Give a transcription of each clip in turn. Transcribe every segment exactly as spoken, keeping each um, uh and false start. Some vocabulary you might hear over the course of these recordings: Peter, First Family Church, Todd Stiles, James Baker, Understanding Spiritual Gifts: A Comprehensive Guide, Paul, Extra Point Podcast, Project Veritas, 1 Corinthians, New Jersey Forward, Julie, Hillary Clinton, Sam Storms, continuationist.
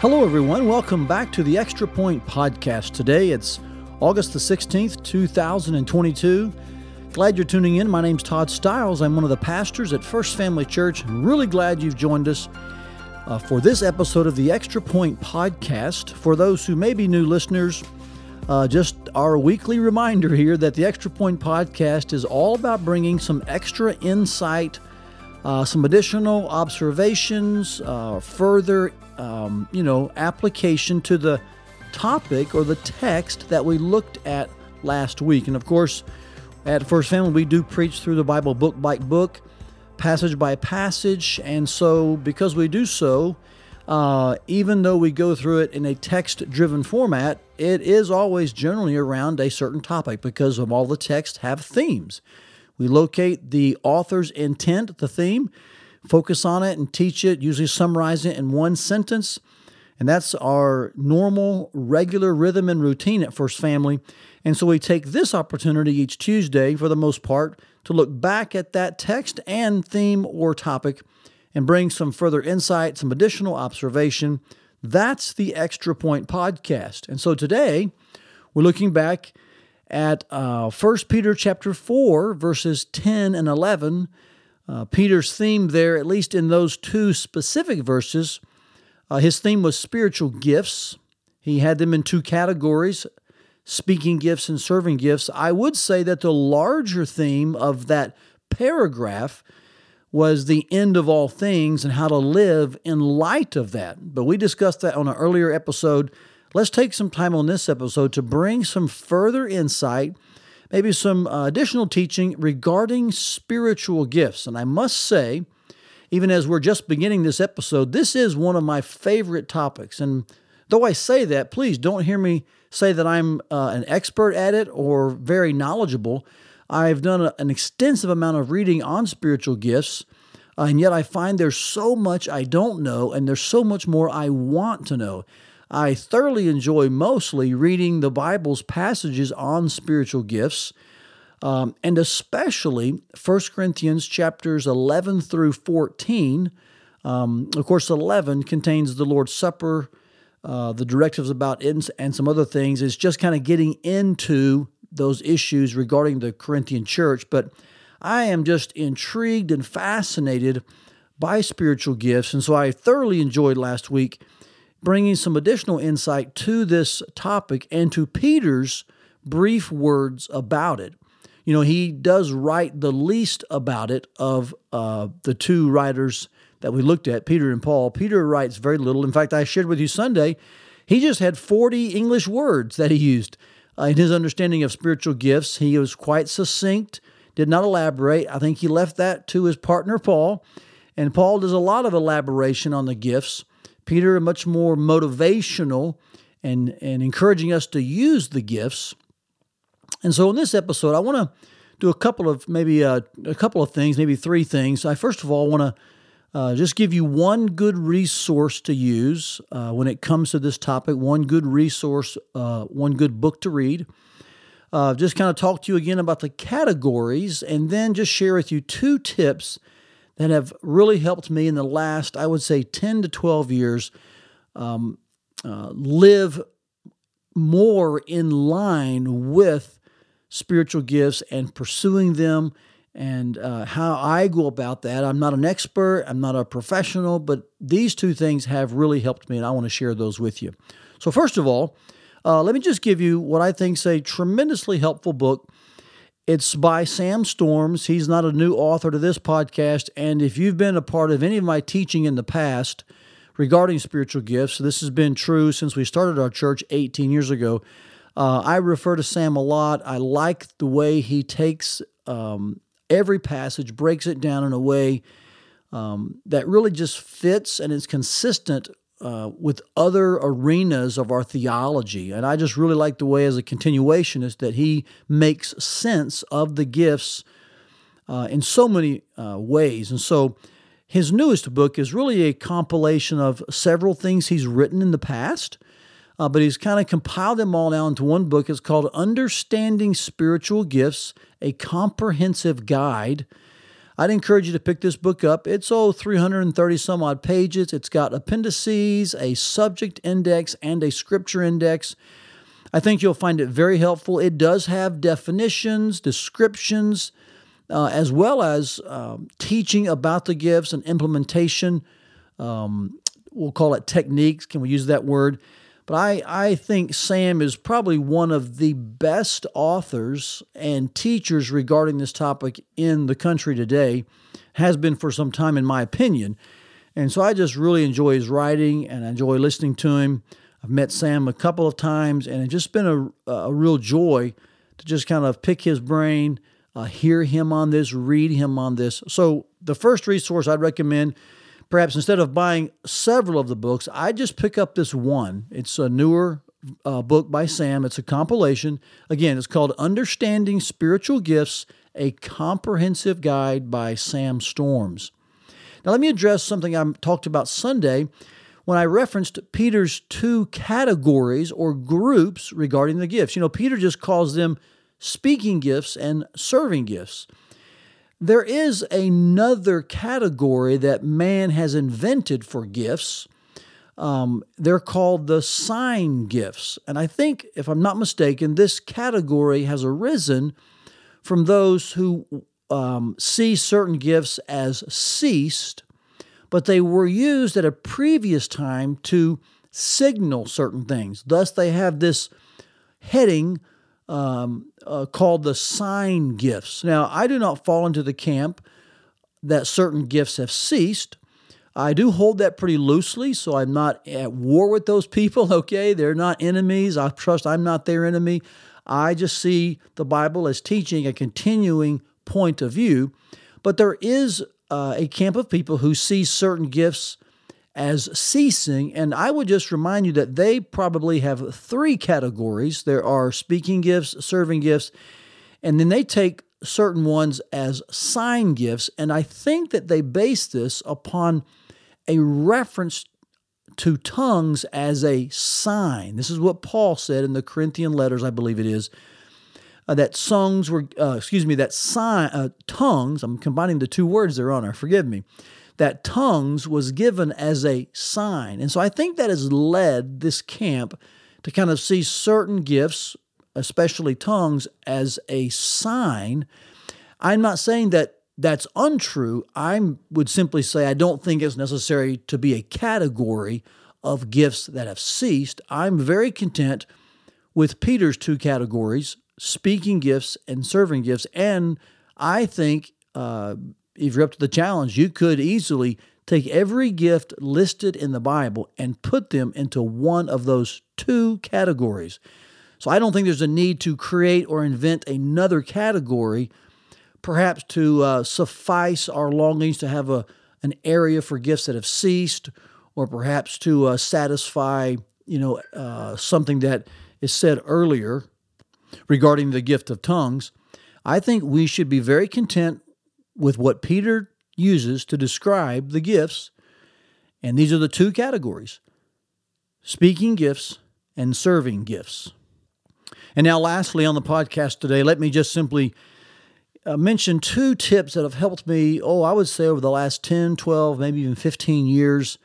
Hello, everyone. Welcome back to the Extra Point Podcast. Today, it's August the sixteenth, two thousand twenty-two. Glad you're tuning in. My name's Todd Stiles. I'm one of the pastors at First Family Church. I'm really glad you've joined us uh, for this episode of the Extra Point Podcast. For those who may be new listeners, Uh, just our weekly reminder here that the Extra Point Podcast is all about bringing some extra insight, uh, some additional observations, uh, further, um, you know, application to the topic or the text that we looked at last week. And of course, at First Family, we do preach through the Bible book by book, passage by passage. And so because we do so, Uh, even though we go through it in a text-driven format, it is always generally around a certain topic because of all the texts have themes. We locate the author's intent, the theme, focus on it and teach it, usually summarize it in one sentence. And that's our normal, regular rhythm and routine at First Family. And so we take this opportunity each Tuesday, for the most part, to look back at that text and theme or topic and bring some further insight, some additional observation. That's the Extra Point Podcast. And so today, we're looking back at uh, First Peter chapter four, verses ten and eleven. Uh, Peter's theme there, at least in those two specific verses, uh, his theme was spiritual gifts. He had them in two categories, speaking gifts and serving gifts. I would say that the larger theme of that paragraph was the end of all things and how to live in light of that. But we discussed that on an earlier episode. Let's take some time on this episode to bring some further insight, maybe some uh, additional teaching regarding spiritual gifts. And I must say, even as we're just beginning this episode, this is one of my favorite topics. And though I say that, please don't hear me say that I'm uh, an expert at it or very knowledgeable. I've done a, an extensive amount of reading on spiritual gifts, uh, and yet I find there's so much I don't know, and there's so much more I want to know. I thoroughly enjoy mostly reading the Bible's passages on spiritual gifts, um, and especially First Corinthians chapters eleven through fourteen. Um, of course, eleven contains the Lord's Supper, uh, the directives about it, and some other things. It's just kind of getting into those issues regarding the Corinthian church, but I am just intrigued and fascinated by spiritual gifts, and so I thoroughly enjoyed last week bringing some additional insight to this topic and to Peter's brief words about it. You know, he does write the least about it of uh, the two writers that we looked at, Peter and Paul. Peter writes very little. In fact, I shared with you Sunday, he just had forty English words that he used. Uh, in his understanding of spiritual gifts, he was quite succinct, did not elaborate. I think he left that to his partner, Paul. And Paul does a lot of elaboration on the gifts. Peter, much more motivational and, and encouraging us to use the gifts. And so in this episode, I want to do a couple of, maybe a, a couple of things, maybe three things. I, first of all, want to uh, just give you one good resource to use uh, when it comes to this topic, one good resource, uh, one good book to read. Uh, just kind of talk to you again about the categories and then just share with you two tips that have really helped me in the last, I would say, ten to twelve years, um, uh, live more in line with spiritual gifts and pursuing them. And uh, how I go about that, I'm not an expert, I'm not a professional, but these two things have really helped me, and I want to share those with you. So first of all, uh, let me just give you what I think is a tremendously helpful book. It's by Sam Storms. He's not a new author to this podcast, and if you've been a part of any of my teaching in the past regarding spiritual gifts, this has been true since we started our church eighteen years ago. Uh, I refer to Sam a lot. I like the way he takes Um, Every passage breaks it down in a way um, that really just fits and is consistent uh, with other arenas of our theology. And I just really like the way, as a continuationist, that he makes sense of the gifts uh, in so many uh, ways. And so his newest book is really a compilation of several things he's written in the past, uh, but he's kind of compiled them all now into one book. It's called Understanding Spiritual Gifts: A Comprehensive Guide. I'd encourage you to pick this book up. It's, oh, three hundred thirty some odd pages. It's got appendices, a subject index, and a scripture index. I think you'll find it very helpful. It does have definitions, descriptions, uh, as well as um, teaching about the gifts and implementation. Um, we'll call it techniques. Can we use that word? But I, I think Sam is probably one of the best authors and teachers regarding this topic in the country today, has been for some time, in my opinion. And so I just really enjoy his writing and I enjoy listening to him. I've met Sam a couple of times, and it's just been a, a real joy to just kind of pick his brain, uh, hear him on this, read him on this. So the first resource I'd recommend, perhaps instead of buying several of the books, I just pick up this one. It's a newer uh, book by Sam. It's a compilation. Again, it's called Understanding Spiritual Gifts: A Comprehensive Guide by Sam Storms. Now, let me address something I talked about Sunday when I referenced Peter's two categories or groups regarding the gifts. You know, Peter just calls them speaking gifts and serving gifts. There is another category that man has invented for gifts. Um, they're called the sign gifts. And I think, if I'm not mistaken, this category has arisen from those who um, see certain gifts as ceased, but they were used at a previous time to signal certain things. Thus, they have this heading Um, uh, called the sign gifts. Now, I do not fall into the camp that certain gifts have ceased. I do hold that pretty loosely, so I'm not at war with those people, okay? They're not enemies. I trust I'm not their enemy. I just see the Bible as teaching a continuing point of view. But there is uh, a camp of people who see certain gifts as ceasing, and I would just remind you that they probably have three categories. There are speaking gifts, serving gifts, and then they take certain ones as sign gifts, and I think that they base this upon a reference to tongues as a sign. This is what Paul said in the Corinthian letters, I believe it is, uh, that songs were, uh, excuse me, that sign, uh, tongues, I'm combining the two words there, Honor, forgive me, that tongues was given as a sign. And so I think that has led this camp to kind of see certain gifts, especially tongues, as a sign. I'm not saying that that's untrue. I would simply say I don't think it's necessary to be a category of gifts that have ceased. I'm very content with Peter's two categories, speaking gifts and serving gifts. And I think, uh, if you're up to the challenge, you could easily take every gift listed in the Bible and put them into one of those two categories. So I don't think there's a need to create or invent another category, perhaps to uh, suffice our longings to have a an area for gifts that have ceased, or perhaps to uh, satisfy, you know, uh, something that is said earlier regarding the gift of tongues. I think we should be very content with what Peter uses to describe the gifts, and these are the two categories, speaking gifts and serving gifts. And now lastly on the podcast today, let me just simply uh, mention two tips that have helped me, oh, I would say over the last ten, twelve, maybe even fifteen years.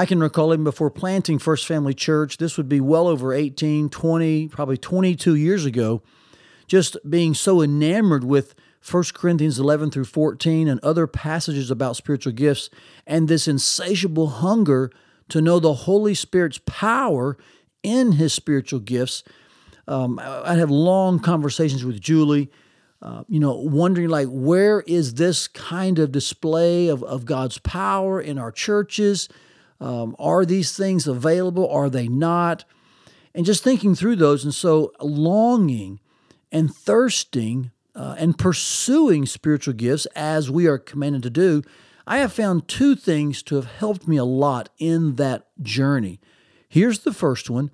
I can recall even before planting First Family Church, this would be well over eighteen, twenty, probably twenty-two years ago, just being so enamored with First Corinthians eleven through fourteen and other passages about spiritual gifts, and this insatiable hunger to know the Holy Spirit's power in His spiritual gifts. Um, I'd have long conversations with Julie, uh, you know, wondering like, where is this kind of display of, of God's power in our churches? Um, are these things available? Are they not? And just thinking through those, and so longing and thirsting Uh, and pursuing spiritual gifts as we are commanded to do, I have found two things to have helped me a lot in that journey. Here's the first one.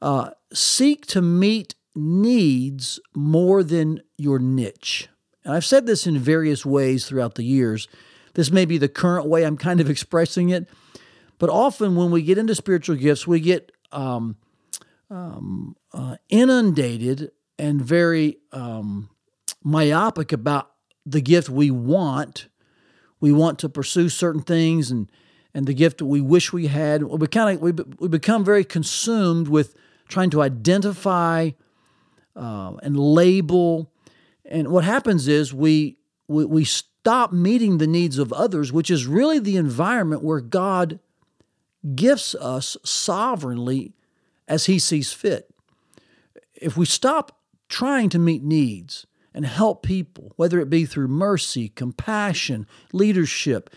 Uh, seek to meet needs more than your niche. And I've said this in various ways throughout the years. This may be the current way I'm kind of expressing it, but often when we get into spiritual gifts, we get um, um, uh, inundated and very... Um, myopic about the gift we want. We want to pursue certain things and and the gift that we wish we had. We kind of we, we become very consumed with trying to identify uh, and label. And what happens is we, we we stop meeting the needs of others, which is really the environment where God gifts us sovereignly as He sees fit. If we stop trying to meet needs and help people, whether it be through mercy, compassion, leadership,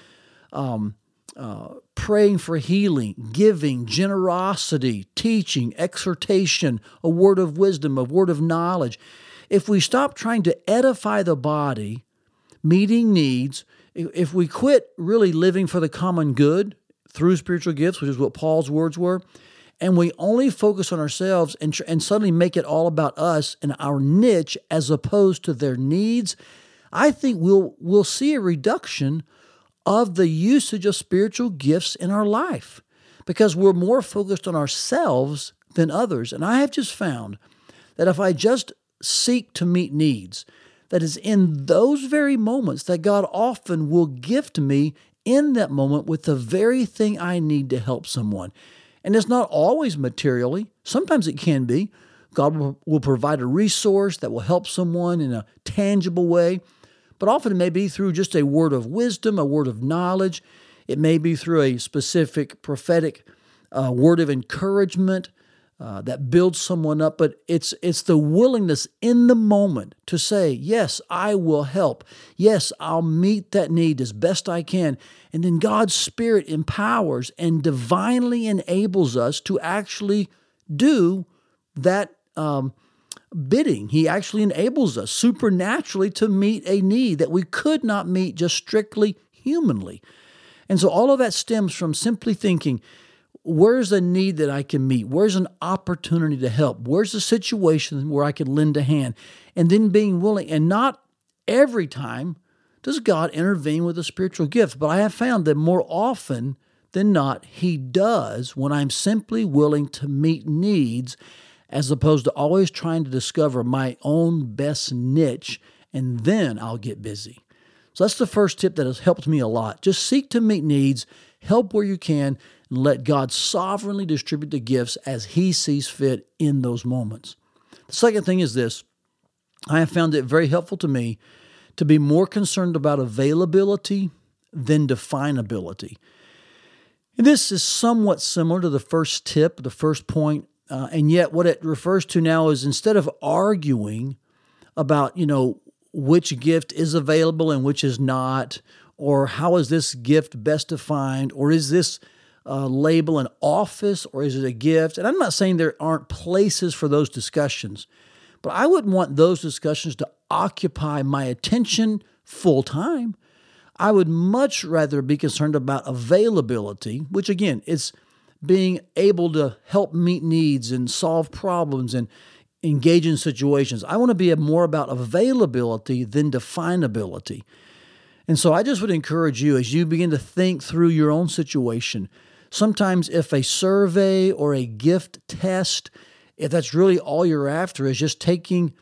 um, uh, praying for healing, giving, generosity, teaching, exhortation, a word of wisdom, a word of knowledge. If we stop trying to edify the body, meeting needs, if we quit really living for the common good through spiritual gifts, which is what Paul's words were, and we only focus on ourselves and tr- and suddenly make it all about us and our niche as opposed to their needs, I think we'll we'll see a reduction of the usage of spiritual gifts in our life because we're more focused on ourselves than others. And I have just found that if I just seek to meet needs, that is in those very moments that God often will gift me in that moment with the very thing I need to help someone. And it's not always materially. Sometimes it can be. God will provide a resource that will help someone in a tangible way. But often it may be through just a word of wisdom, a word of knowledge. It may be through a specific prophetic uh, word of encouragement uh, that builds someone up. But it's it's the willingness in the moment to say, yes, I will help. Yes, I'll meet that need as best I can. And then God's Spirit empowers and divinely enables us to actually do that um, bidding. He actually enables us supernaturally to meet a need that we could not meet just strictly humanly. And so all of that stems from simply thinking, where's a need that I can meet? Where's an opportunity to help? Where's a situation where I can lend a hand? And then being willing, and not every time does God intervene with a spiritual gift? But I have found that more often than not, He does when I'm simply willing to meet needs as opposed to always trying to discover my own best niche, and then I'll get busy. So that's the first tip that has helped me a lot. Just seek to meet needs, help where you can, and let God sovereignly distribute the gifts as He sees fit in those moments. The second thing is this. I have found it very helpful to me to be more concerned about availability than definability. And this is somewhat similar to the first tip, the first point, uh, and yet what it refers to now is instead of arguing about, you know, which gift is available and which is not, or how is this gift best defined, or is this uh, label an office, or is it a gift? And I'm not saying there aren't places for those discussions, but I wouldn't want those discussions to occupy my attention full time. I would much rather be concerned about availability, which again, it's being able to help meet needs and solve problems and engage in situations. I want to be more about availability than definability. And so I just would encourage you as you begin to think through your own situation, sometimes if a survey or a gift test, if that's really all you're after is just taking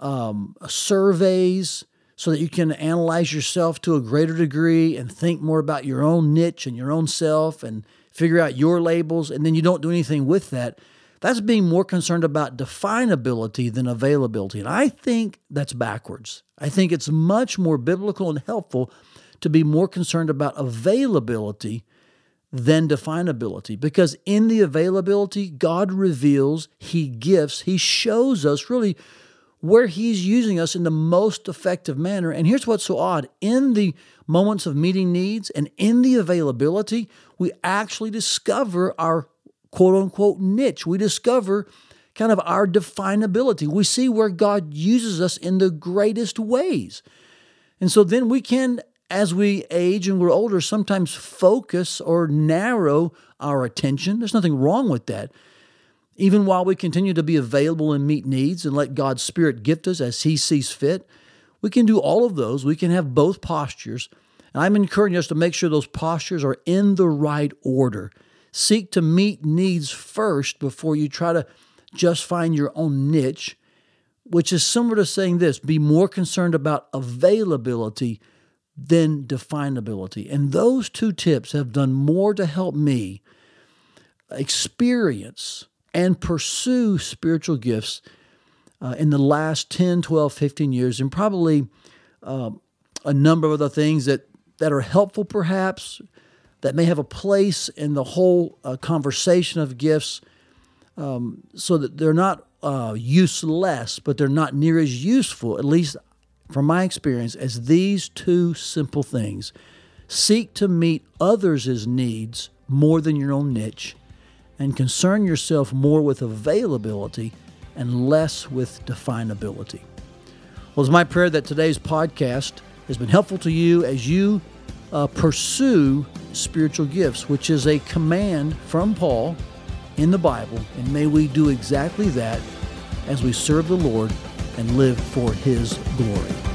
um, surveys so that you can analyze yourself to a greater degree and think more about your own niche and your own self and figure out your labels, and then you don't do anything with that, that's being more concerned about definability than availability. And I think that's backwards. I think it's much more biblical and helpful to be more concerned about availability than definability, because in the availability, God reveals, He gifts, He shows us really where He's using us in the most effective manner. And here's what's so odd. In the moments of meeting needs and in the availability, we actually discover our quote-unquote niche. We discover kind of our definability. We see where God uses us in the greatest ways. And so then we can, as we age and we're older, sometimes focus or narrow our attention. There's nothing wrong with that. Even while we continue to be available and meet needs and let God's Spirit gift us as He sees fit, we can do all of those. We can have both postures. And I'm encouraging us to make sure those postures are in the right order. Seek to meet needs first before you try to just find your own niche. which is similar to saying this, be more concerned about availability than definability. And those two tips have done more to help me experience and pursue spiritual gifts uh, in the last ten, twelve, fifteen years, and probably uh, a number of other things that, that are helpful perhaps, that may have a place in the whole uh, conversation of gifts, um, so that they're not uh, useless, but they're not near as useful, at least from my experience, as these two simple things. Seek to meet others' needs more than your own niche, and concern yourself more with availability and less with definability. Well, it's my prayer that today's podcast has been helpful to you as you uh, pursue spiritual gifts, which is a command from Paul in the Bible. And may we do exactly that as we serve the Lord and live for His glory.